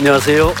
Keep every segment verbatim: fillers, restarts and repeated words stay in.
안녕하세요.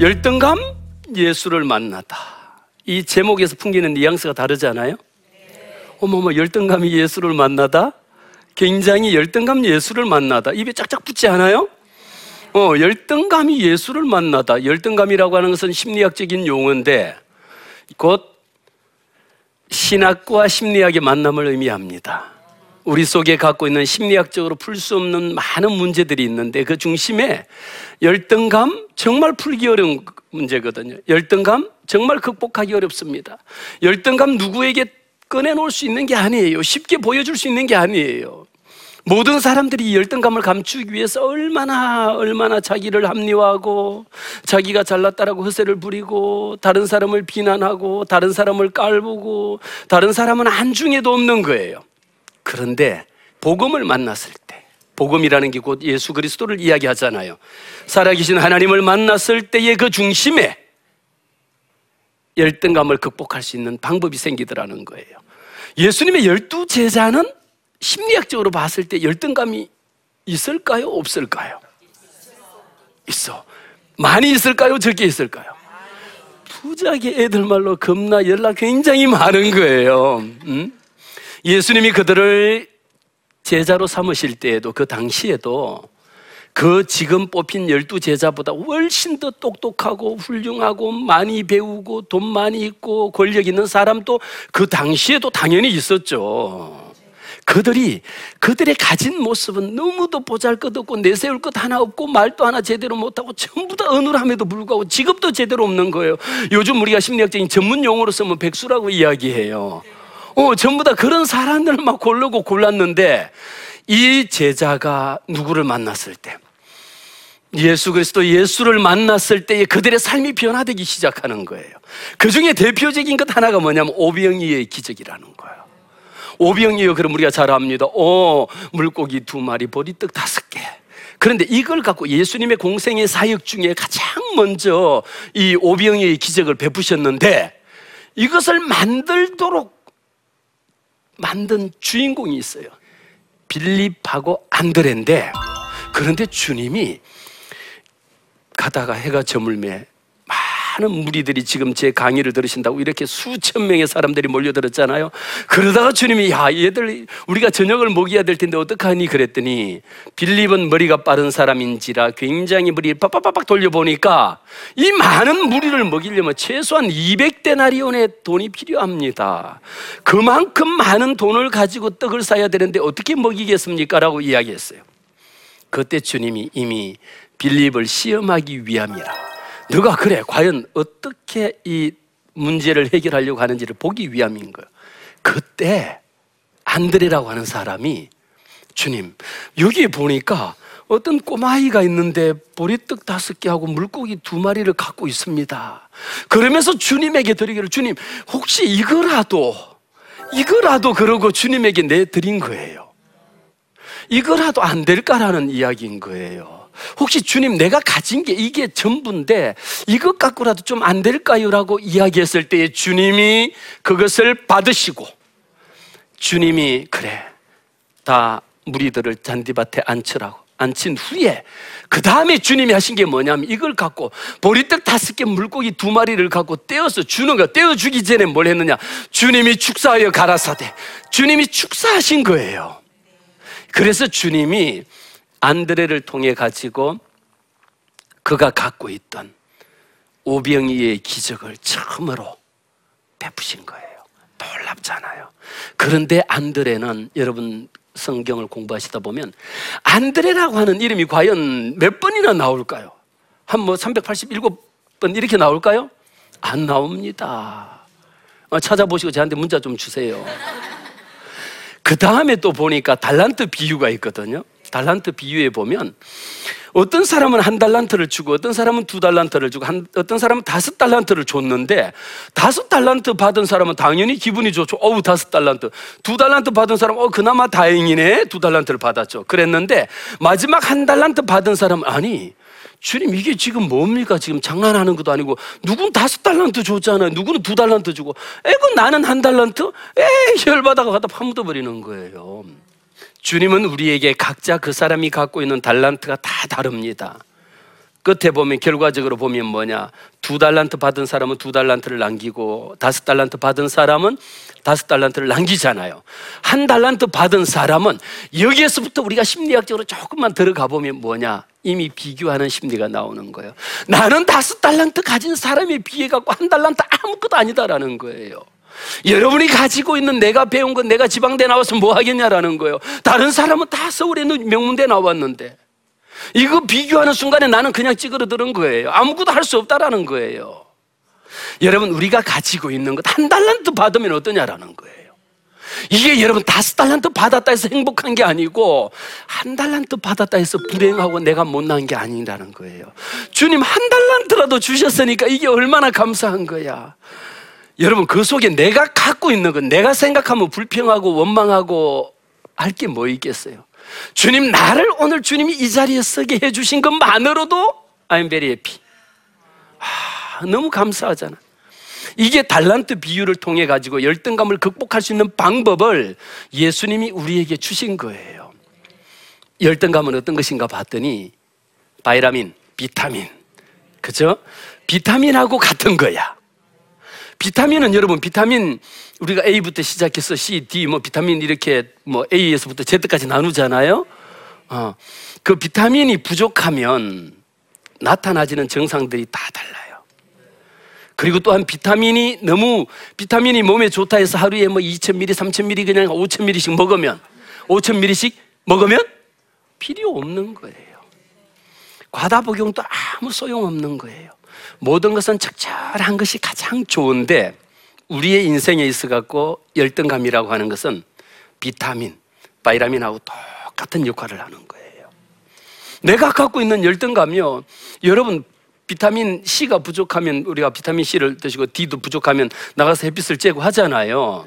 열등감, 예수를 만나다. 이 제목에서 풍기는 뉘앙스가 다르지 않아요? 네. 어머머, 열등감이 예수를 만나다? 굉장히 열등감 예수를 만나다. 입에 짝짝 붙지 않아요? 어, 열등감이 예수를 만나다. 열등감이라고 하는 것은 심리학적인 용어인데 곧 신학과 심리학의 만남을 의미합니다. 우리 속에 갖고 있는 심리학적으로 풀 수 없는 많은 문제들이 있는데 그 중심에 열등감 정말 풀기 어려운 문제거든요. 열등감 정말 극복하기 어렵습니다. 열등감 누구에게 꺼내놓을 수 있는 게 아니에요. 쉽게 보여줄 수 있는 게 아니에요. 모든 사람들이 이 열등감을 감추기 위해서 얼마나 얼마나 자기를 합리화하고 자기가 잘났다라고 허세를 부리고 다른 사람을 비난하고 다른 사람을 깔보고 다른 사람은 안중에도 없는 거예요. 그런데 복음을 만났을 때, 복음이라는 게 곧 예수 그리스도를 이야기하잖아요. 살아계신 하나님을 만났을 때의 그 중심에 열등감을 극복할 수 있는 방법이 생기더라는 거예요. 예수님의 열두 제자는 심리학적으로 봤을 때 열등감이 있을까요? 없을까요? 있어. 많이 있을까요? 적게 있을까요? 부작의 애들 말로 겁나 연락 굉장히 많은 거예요. 음? 예수님이 그들을 제자로 삼으실 때에도 그 당시에도 그 지금 뽑힌 열두 제자보다 훨씬 더 똑똑하고 훌륭하고 많이 배우고 돈 많이 있고 권력 있는 사람도 그 당시에도 당연히 있었죠. 그들이 그들의 가진 모습은 너무도 보잘것없고 내세울 것 하나 없고 말도 하나 제대로 못하고 전부 다 어눌함에도 불구하고 직업도 제대로 없는 거예요. 요즘 우리가 심리학적인 전문 용어로 쓰면 백수라고 이야기해요. 어, 전부 다 그런 사람들을 막 고르고 골랐는데 이 제자가 누구를 만났을 때, 예수 그리스도 예수를 만났을 때에 그들의 삶이 변화되기 시작하는 거예요. 그 중에 대표적인 것 하나가 뭐냐면 오병이어의 기적이라는 거예요. 오병이어, 그럼 우리가 잘 압니다. 어, 물고기 두 마리, 보리떡 다섯 개. 그런데 이걸 갖고 예수님의 공생의 사역 중에 가장 먼저 이 오병이어의 기적을 베푸셨는데 이것을 만들도록 만든 주인공이 있어요. 빌립하고 안드레인데, 그런데 주님이 가다가 해가 저물매 많은 무리들이 지금 제 강의를 들으신다고 이렇게 수천 명의 사람들이 몰려들었잖아요. 그러다가 주님이, 야, 얘들 우리가 저녁을 먹여야 될 텐데 어떡하니 그랬더니, 빌립은 머리가 빠른 사람인지라 굉장히 머리를 빡빡빡 돌려보니까 이 많은 무리를 먹이려면 최소한 이백 데나리온의 돈이 필요합니다. 그만큼 많은 돈을 가지고 떡을 사야 되는데 어떻게 먹이겠습니까? 라고 이야기했어요. 그때 주님이 이미 빌립을 시험하기 위함이라, 너가 그래 과연 어떻게 이 문제를 해결하려고 하는지를 보기 위함인 거예요. 그때 안드레라고 하는 사람이, 주님, 여기에 보니까 어떤 꼬마아이가 있는데 보리떡 다섯 개하고 물고기 두 마리를 갖고 있습니다. 그러면서 주님에게 드리기를, 주님, 혹시 이거라도 이거라도 그러고 주님에게 내드린 거예요. 이거라도 안 될까라는 이야기인 거예요. 혹시 주님 내가 가진 게 이게 전부인데 이것 갖고라도 좀 안 될까요? 라고 이야기했을 때에 주님이 그것을 받으시고 주님이 그래 다 무리들을 잔디밭에 앉히라고 앉힌 후에 그 다음에 주님이 하신 게 뭐냐면 이걸 갖고 보리떡 다섯 개 물고기 두 마리를 갖고 떼어서 주는 거야. 떼어주기 전에 뭘 했느냐? 주님이 축사하여 가라사대. 주님이 축사하신 거예요. 그래서 주님이 안드레를 통해 가지고 그가 갖고 있던 오병이의 기적을 처음으로 베푸신 거예요. 놀랍잖아요. 그런데 안드레는 여러분 성경을 공부하시다 보면 안드레라고 하는 이름이 과연 몇 번이나 나올까요? 한 뭐 삼백팔십칠 번 이렇게 나올까요? 안 나옵니다. 찾아보시고 저한테 문자 좀 주세요. 그 다음에 또 보니까 달란트 비유가 있거든요. 달란트 비유에 보면 어떤 사람은 한 달란트를 주고 어떤 사람은 두 달란트를 주고 한, 어떤 사람은 다섯 달란트를 줬는데 다섯 달란트 받은 사람은 당연히 기분이 좋죠. 어우 다섯 달란트. 두 달란트 받은 사람은 어 그나마 다행이네. 두 달란트를 받았죠. 그랬는데 마지막 한 달란트 받은 사람은 아니 주님 이게 지금 뭡니까? 지금 장난하는 것도 아니고 누군 다섯 달란트 줬잖아요. 누구는 두 달란트 주고 에고 나는 한 달란트? 에이 열받아가 갖다 파묻어버리는 거예요. 주님은 우리에게 각자 그 사람이 갖고 있는 달란트가 다 다릅니다. 끝에 보면 결과적으로 보면 뭐냐? 두 달란트 받은 사람은 두 달란트를 남기고 다섯 달란트 받은 사람은 다섯 달란트를 남기잖아요. 한 달란트 받은 사람은 여기에서부터 우리가 심리학적으로 조금만 들어가 보면 뭐냐? 이미 비교하는 심리가 나오는 거예요. 나는 다섯 달란트 가진 사람에 비해 갖고 한 달란트 아무것도 아니다라는 거예요. 여러분이 가지고 있는 내가 배운 건 내가 지방대 나와서 뭐 하겠냐라는 거예요. 다른 사람은 다 서울에 있는 명문대 나왔는데 이거 비교하는 순간에 나는 그냥 찌그러드는 거예요. 아무것도 할 수 없다라는 거예요. 여러분 우리가 가지고 있는 것 한 달란트 받으면 어떠냐라는 거예요. 이게 여러분 다섯 달란트 받았다 해서 행복한 게 아니고 한 달란트 받았다 해서 불행하고 내가 못난 게 아니라는 거예요. 주님 한 달란트라도 주셨으니까 이게 얼마나 감사한 거야. 여러분 그 속에 내가 갖고 있는 건 내가 생각하면 불평하고 원망하고 할 게 뭐 있겠어요. 주님 나를 오늘 주님이 이 자리에 서게 해주신 것만으로도 I'm very happy. 아, 너무 감사하잖아. 이게 달란트 비유를 통해 가지고 열등감을 극복할 수 있는 방법을 예수님이 우리에게 주신 거예요. 열등감은 어떤 것인가 봤더니 바이라민, 비타민, 그죠? 비타민하고 같은 거야. 비타민은 여러분 비타민 우리가 에이부터 시작해서 씨, 디 뭐 비타민 이렇게 뭐 에이에서부터 제트까지 나누잖아요. 어, 그 비타민이 부족하면 나타나지는 증상들이 다 달라요. 그리고 또한 비타민이 너무 비타민이 몸에 좋다 해서 하루에 뭐 이천 밀리리터, 삼천 밀리리터 그냥 오천 밀리리터씩 먹으면 오천 밀리리터씩 먹으면 필요 없는 거예요. 과다 복용도 아무 소용 없는 거예요. 모든 것은 적절한 것이 가장 좋은데 우리의 인생에 있어 갖고 열등감이라고 하는 것은 비타민, 바이라민하고 똑같은 역할을 하는 거예요. 내가 갖고 있는 열등감이요. 여러분 비타민 C가 부족하면 우리가 비타민 C를 드시고 D도 부족하면 나가서 햇빛을 쬐고 하잖아요.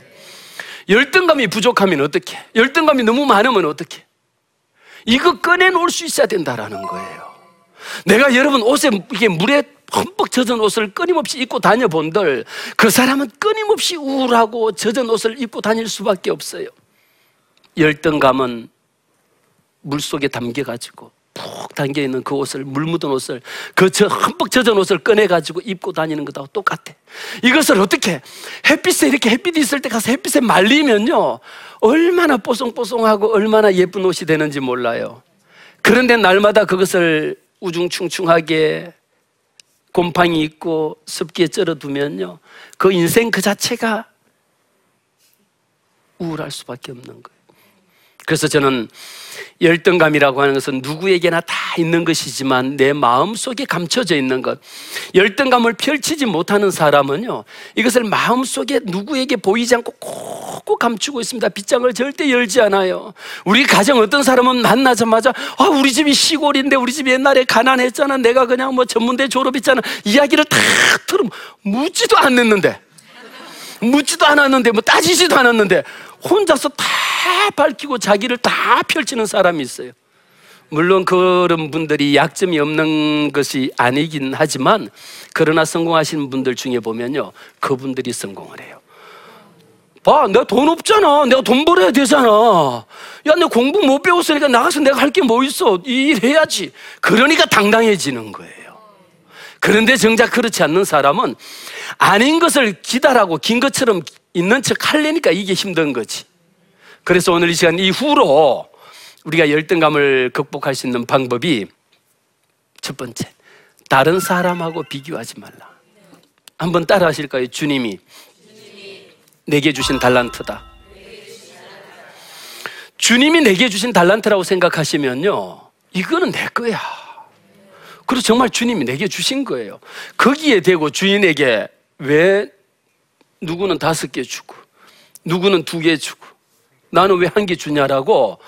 열등감이 부족하면 어떻게? 열등감이 너무 많으면 어떻게? 이거 꺼내놓을 수 있어야 된다라는 거예요. 내가 여러분 옷에 이게 물에 흠뻑 젖은 옷을 끊임없이 입고 다녀본들 그 사람은 끊임없이 우울하고 젖은 옷을 입고 다닐 수밖에 없어요. 열등감은 물속에 담겨가지고 푹 담겨있는 그 옷을 물 묻은 옷을 그 흠뻑 젖은 옷을 꺼내가지고 입고 다니는 것하고 똑같아. 이것을 어떻게 햇빛에 이렇게 햇빛이 있을 때 가서 햇빛에 말리면요 얼마나 뽀송뽀송하고 얼마나 예쁜 옷이 되는지 몰라요. 그런데 날마다 그것을 우중충충하게 곰팡이 있고 습기에 쩔어두면요 그 인생 그 자체가 우울할 수밖에 없는 거예요. 그래서 저는 열등감이라고 하는 것은 누구에게나 다 있는 것이지만 내 마음속에 감춰져 있는 것 열등감을 펼치지 못하는 사람은요 이것을 마음속에 누구에게 보이지 않고 꼭꼭 감추고 있습니다. 빗장을 절대 열지 않아요. 우리 가정 어떤 사람은 만나자마자 아 우리 집이 시골인데 우리 집이 옛날에 가난했잖아. 내가 그냥 뭐 전문대 졸업했잖아. 이야기를 다 들으면 묻지도 않았는데 묻지도 않았는데 뭐 따지지도 않았는데 혼자서 다 밝히고 자기를 다 펼치는 사람이 있어요. 물론 그런 분들이 약점이 없는 것이 아니긴 하지만 그러나 성공하시는 분들 중에 보면요 그분들이 성공을 해요. 봐, 내가 돈 없잖아. 내가 돈 벌어야 되잖아. 야, 내가 공부 못 배웠으니까 나가서 내가 할 게 뭐 있어. 이 일 해야지. 그러니까 당당해지는 거예요. 그런데 정작 그렇지 않는 사람은 아닌 것을 기다라고 긴 것처럼 있는 척 하려니까 이게 힘든 거지. 그래서 오늘 이 시간 이후로 우리가 열등감을 극복할 수 있는 방법이 첫 번째, 다른 사람하고 비교하지 말라. 한번 따라 하실까요? 주님이 내게 주신 달란트다. 주님이 내게 주신 달란트라고 생각하시면요 이거는 내 거야. 그리고 정말 주님이 내게 주신 거예요. 거기에 대고 주인에게 왜 누구는 다섯 개 주고 누구는 두 개 주고 나는 왜 한 개 주냐라고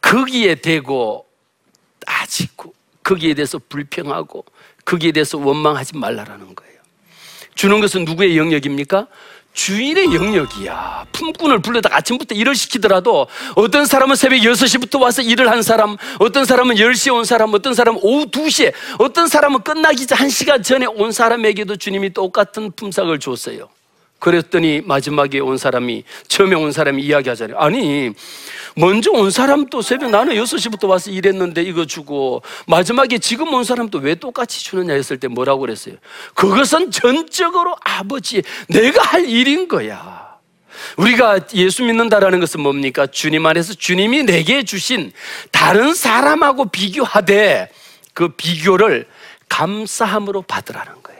거기에 대고 따지고 거기에 대해서 불평하고 거기에 대해서 원망하지 말라라는 거예요. 주는 것은 누구의 영역입니까? 주인의 영역이야. 품꾼을 불러다가 아침부터 일을 시키더라도 어떤 사람은 새벽 여섯 시부터 와서 일을 한 사람, 어떤 사람은 열 시에 온 사람, 어떤 사람은 오후 두 시에, 어떤 사람은 끝나기 한 시간 전에 온 사람에게도 주님이 똑같은 품삯을 줬어요. 그랬더니 마지막에 온 사람이, 처음에 온 사람이 이야기하잖아요. 아니, 먼저 온 사람도 새벽 나는 여섯 시부터 와서 일했는데 이거 주고 마지막에 지금 온 사람도 왜 똑같이 주느냐 했을 때 뭐라고 그랬어요? 그것은 전적으로 아버지, 내가 할 일인 거야. 우리가 예수 믿는다라는 것은 뭡니까? 주님 안에서 주님이 내게 주신 다른 사람하고 비교하되 그 비교를 감사함으로 받으라는 거예요.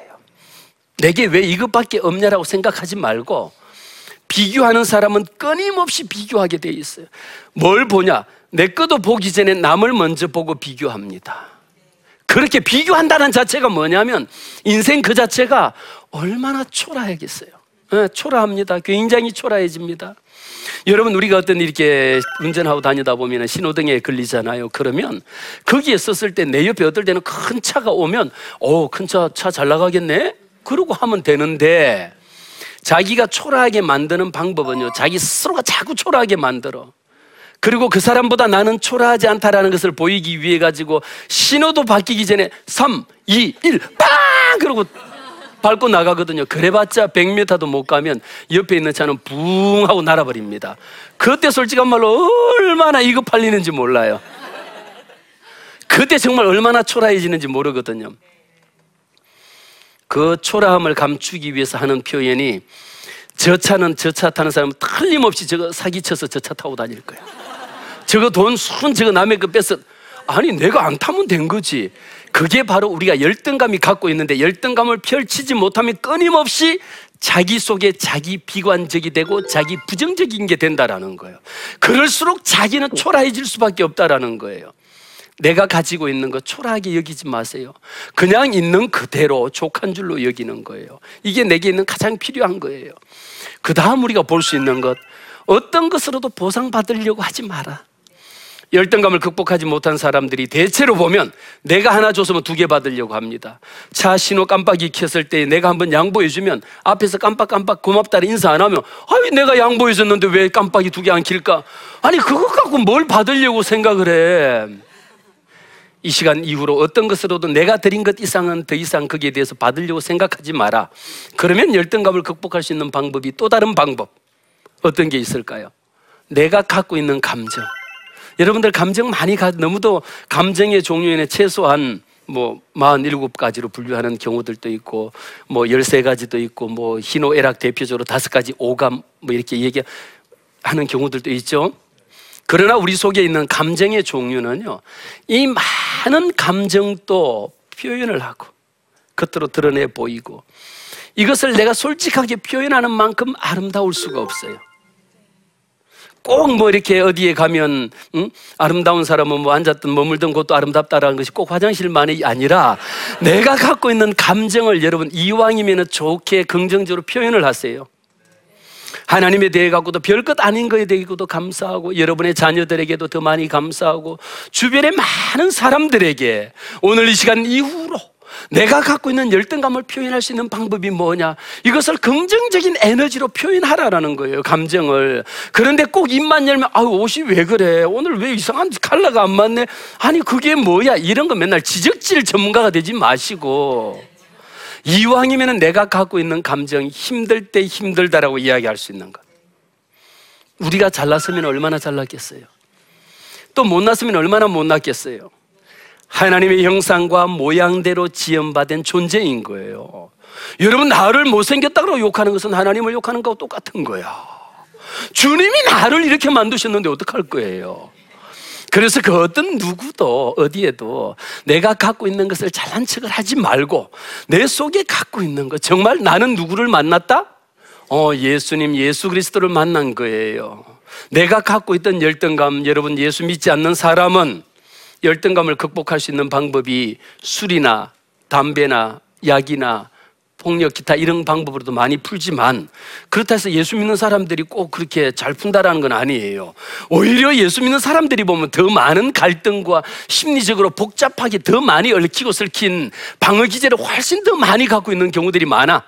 내게 왜 이것밖에 없냐라고 생각하지 말고 비교하는 사람은 끊임없이 비교하게 돼 있어요. 뭘 보냐? 내 것도 보기 전에 남을 먼저 보고 비교합니다. 그렇게 비교한다는 자체가 뭐냐면 인생 그 자체가 얼마나 초라하겠어요. 네, 초라합니다. 굉장히 초라해집니다. 여러분 우리가 어떤 이렇게 운전하고 다니다 보면 신호등에 걸리잖아요. 그러면 거기에 섰을 때 내 옆에 어떨 때는 큰 차가 오면 오, 큰 차, 차 잘 나가겠네? 그러고 하면 되는데 자기가 초라하게 만드는 방법은요 자기 스스로가 자꾸 초라하게 만들어. 그리고 그 사람보다 나는 초라하지 않다라는 것을 보이기 위해 가지고 신호도 바뀌기 전에 삼, 이, 일 빵! 그러고 밟고 나가거든요. 그래봤자 백 미터도 못 가면 옆에 있는 차는 붕 하고 날아버립니다. 그때 솔직한 말로 얼마나 이거 팔리는지 몰라요. 그때 정말 얼마나 초라해지는지 모르거든요. 그 초라함을 감추기 위해서 하는 표현이 저 차는 저 차 타는 사람은 틀림없이 저거 사기쳐서 저 차 타고 다닐 거야. 저거 돈 순 저거 남의 거 뺏어. 아니 내가 안 타면 된 거지. 그게 바로 우리가 열등감이 갖고 있는데 열등감을 펼치지 못하면 끊임없이 자기 속에 자기 비관적이 되고 자기 부정적인 게 된다라는 거예요. 그럴수록 자기는 초라해질 수밖에 없다라는 거예요. 내가 가지고 있는 거 초라하게 여기지 마세요. 그냥 있는 그대로 족한 줄로 여기는 거예요. 이게 내게 있는 가장 필요한 거예요. 그 다음 우리가 볼 수 있는 것, 어떤 것으로도 보상받으려고 하지 마라. 열등감을 극복하지 못한 사람들이 대체로 보면 내가 하나 줬으면 두 개 받으려고 합니다. 차 신호 깜빡이 켰을 때 내가 한번 양보해주면 앞에서 깜빡깜빡 고맙다는 인사 안 하면 아니 내가 양보해줬는데 왜 깜빡이 두 개 안 킬까? 아니 그것 갖고 뭘 받으려고 생각을 해. 이 시간 이후로 어떤 것으로도 내가 드린 것 이상은 더 이상 거기에 대해서 받으려고 생각하지 마라. 그러면 열등감을 극복할 수 있는 방법이 또 다른 방법. 어떤 게 있을까요? 내가 갖고 있는 감정. 여러분들 감정 많이 가, 너무도 감정의 종류에는 최소한 뭐 사십칠 가지로 분류하는 경우들도 있고 뭐 십삼 가지도 있고 뭐 희노애락 대표적으로 다섯 가지 오감 뭐 이렇게 얘기하는 경우들도 있죠. 그러나 우리 속에 있는 감정의 종류는요 이 많은 감정도 표현을 하고 겉으로 드러내 보이고 이것을 내가 솔직하게 표현하는 만큼 아름다울 수가 없어요. 꼭 뭐 이렇게 어디에 가면 응? 아름다운 사람은 뭐 앉았든 머물든 곳도 아름답다라는 것이 꼭 화장실만이 아니라 내가 갖고 있는 감정을 여러분 이왕이면 좋게 긍정적으로 표현을 하세요. 하나님에 대해 갖고도 별것 아닌 거에 대해서도 감사하고 여러분의 자녀들에게도 더 많이 감사하고 주변의 많은 사람들에게 오늘 이 시간 이후로 내가 갖고 있는 열등감을 표현할 수 있는 방법이 뭐냐? 이것을 긍정적인 에너지로 표현하라라는 거예요, 감정을. 그런데 꼭 입만 열면 아유 옷이 왜 그래? 오늘 왜 이상한 컬러가 안 맞네? 아니 그게 뭐야? 이런 거 맨날 지적질 전문가가 되지 마시고 이왕이면 내가 갖고 있는 감정이 힘들 때 힘들다라고 이야기할 수 있는 것. 우리가 잘났으면 얼마나 잘났겠어요? 또 못났으면 얼마나 못났겠어요? 하나님의 형상과 모양대로 지음받은 존재인 거예요. 여러분, 나를 못생겼다고 욕하는 것은 하나님을 욕하는 것과 똑같은 거야. 주님이 나를 이렇게 만드셨는데 어떡할 거예요? 그래서 그 어떤 누구도 어디에도 내가 갖고 있는 것을 잘난 척을 하지 말고 내 속에 갖고 있는 것, 정말 나는 누구를 만났다? 어, 예수님, 예수 그리스도를 만난 거예요. 내가 갖고 있던 열등감, 여러분 예수 믿지 않는 사람은 열등감을 극복할 수 있는 방법이 술이나 담배나 약이나 폭력 기타 이런 방법으로도 많이 풀지만 그렇다 해서 예수 믿는 사람들이 꼭 그렇게 잘 푼다라는 건 아니에요. 오히려 예수 믿는 사람들이 보면 더 많은 갈등과 심리적으로 복잡하게 더 많이 얽히고 설킨 방어기제를 훨씬 더 많이 갖고 있는 경우들이 많아.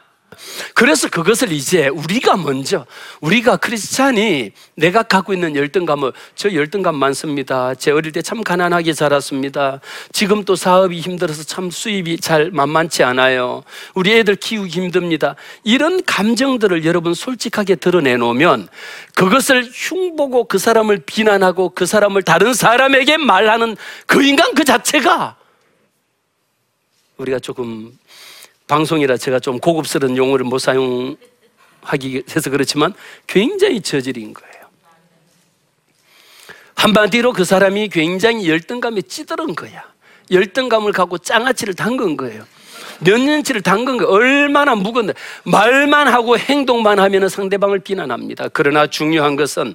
그래서 그것을 이제 우리가 먼저, 우리가 크리스찬이 내가 갖고 있는 열등감을, 저 열등감 많습니다, 제 어릴 때 참 가난하게 자랐습니다, 지금 또 사업이 힘들어서 참 수입이 잘 만만치 않아요, 우리 애들 키우기 힘듭니다, 이런 감정들을 여러분 솔직하게 드러내놓으면 그것을 흉보고 그 사람을 비난하고 그 사람을 다른 사람에게 말하는 그 인간 그 자체가, 우리가 조금 방송이라 제가 좀 고급스러운 용어를 못 사용하기 해서 그렇지만 굉장히 저질인 거예요. 한마디로 그 사람이 굉장히 열등감에 찌들은 거야. 열등감을 갖고 장아찌를 담근 거예요. 몇 년치를 담근 거예요. 얼마나 무거운데 말만 하고 행동만 하면 상대방을 비난합니다. 그러나 중요한 것은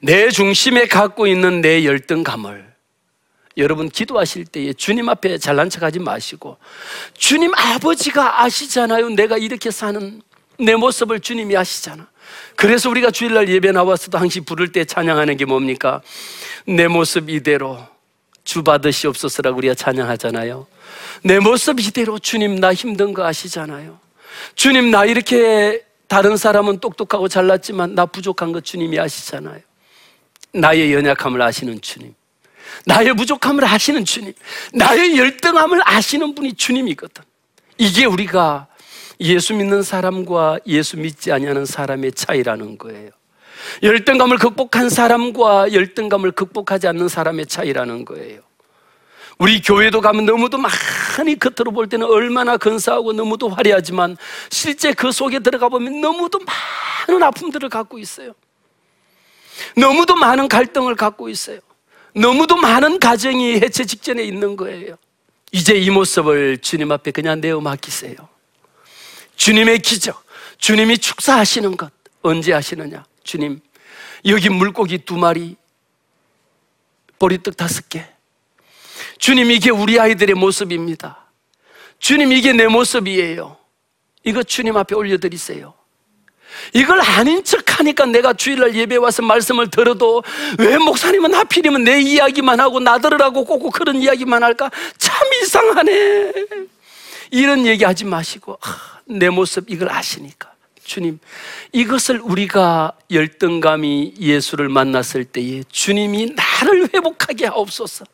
내 중심에 갖고 있는 내 열등감을 여러분 기도하실 때에 주님 앞에 잘난 척하지 마시고, 주님 아버지가 아시잖아요. 내가 이렇게 사는 내 모습을 주님이 아시잖아. 그래서 우리가 주일날 예배 나와서도 항시 부를 때 찬양하는 게 뭡니까? 내 모습 이대로 주 받으시옵소서라고 우리가 찬양하잖아요. 내 모습 이대로 주님 나 힘든 거 아시잖아요. 주님 나 이렇게, 다른 사람은 똑똑하고 잘났지만 나 부족한 거 주님이 아시잖아요. 나의 연약함을 아시는 주님, 나의 부족함을 아시는 주님, 나의 열등함을 아시는 분이 주님이거든. 이게 우리가 예수 믿는 사람과 예수 믿지 아니하는 사람의 차이라는 거예요. 열등감을 극복한 사람과 열등감을 극복하지 않는 사람의 차이라는 거예요. 우리 교회도 가면 너무도 많이 겉으로 볼 때는 얼마나 근사하고 너무도 화려하지만 실제 그 속에 들어가 보면 너무도 많은 아픔들을 갖고 있어요. 너무도 많은 갈등을 갖고 있어요. 너무도 많은 가정이 해체 직전에 있는 거예요. 이제 이 모습을 주님 앞에 그냥 내어 맡기세요. 주님의 기적, 주님이 축사하시는 것 언제 하시느냐? 주님, 여기 물고기 두 마리, 보리떡 다섯 개. 주님, 이게 우리 아이들의 모습입니다. 주님, 이게 내 모습이에요. 이거 주님 앞에 올려드리세요. 이걸 아닌 척하니까 내가 주일날 예배 와서 말씀을 들어도 왜 목사님은 하필이면 내 이야기만 하고 나 들으라고 꼭꼭 그런 이야기만 할까? 참 이상하네. 이런 얘기하지 마시고, 아, 내 모습 이걸 아시니까 주님, 이것을 우리가 열등감이 예수를 만났을 때에 주님이 나를 회복하게 하옵소서,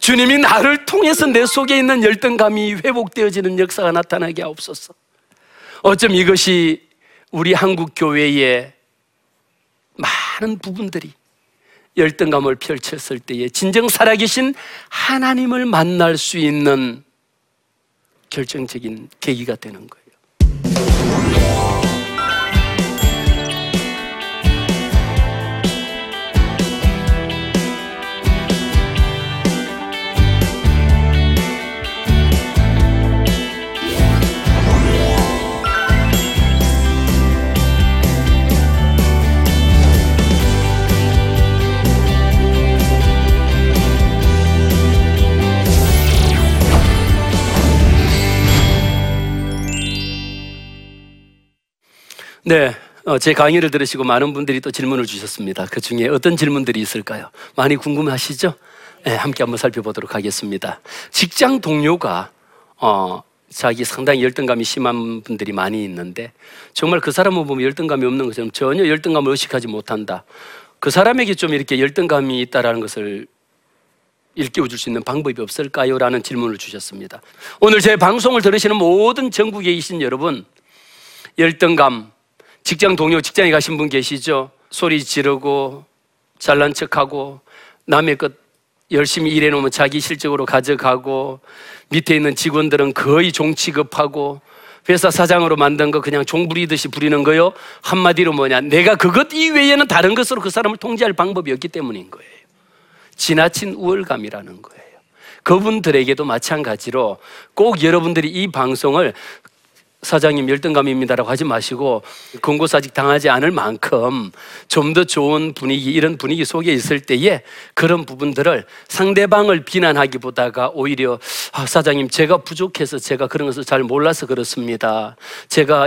주님이 나를 통해서 내 속에 있는 열등감이 회복되어지는 역사가 나타나게 하옵소서. 어쩜 이것이 우리 한국 교회의 많은 부분들이 열등감을 펼쳤을 때에 진정 살아계신 하나님을 만날 수 있는 결정적인 계기가 되는 거예요. 네, 제 강의를 들으시고 많은 분들이 또 질문을 주셨습니다. 그 중에 어떤 질문들이 있을까요? 많이 궁금하시죠? 네, 함께 한번 살펴보도록 하겠습니다. 직장 동료가 어, 자기 상당히 열등감이 심한 분들이 많이 있는데, 정말 그 사람을 보면 열등감이 없는 것처럼 전혀 열등감을 의식하지 못한다. 그 사람에게 좀 이렇게 열등감이 있다라는 것을 일깨워줄 수 있는 방법이 없을까요? 라는 질문을 주셨습니다. 오늘 제 방송을 들으시는 모든 전국에 계신 여러분, 열등감, 직장 동료, 직장에 가신 분 계시죠? 소리 지르고 잘난 척하고 남의 것 열심히 일해놓으면 자기 실적으로 가져가고, 밑에 있는 직원들은 거의 종 취급하고, 회사 사장으로 만든 거 그냥 종 부리듯이 부리는 거요. 한마디로 뭐냐, 내가 그것 이외에는 다른 것으로 그 사람을 통제할 방법이 없기 때문인 거예요. 지나친 우월감이라는 거예요. 그분들에게도 마찬가지로 꼭 여러분들이 이 방송을 사장님 열등감입니다라고 하지 마시고, 권고사직 당하지 않을 만큼 좀 더 좋은 분위기, 이런 분위기 속에 있을 때에 그런 부분들을 상대방을 비난하기보다가 오히려, 아, 사장님 제가 부족해서, 제가 그런 것을 잘 몰라서 그렇습니다. 제가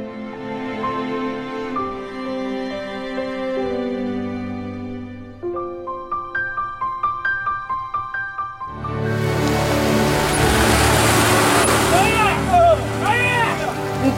육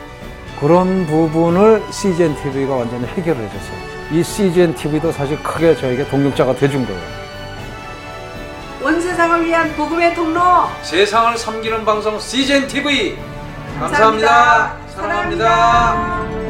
그런 부분을 씨지엔 티비가 완전히 해결을 해줬어요. 이 씨지엔 티비도 사실 크게 저에게 동력자가 돼준 거예요. 온 세상을 위한 복음의 통로, 세상을 섬기는 방송 씨지엔 티비. 감사합니다. 감사합니다. 사랑합니다. 사랑합니다.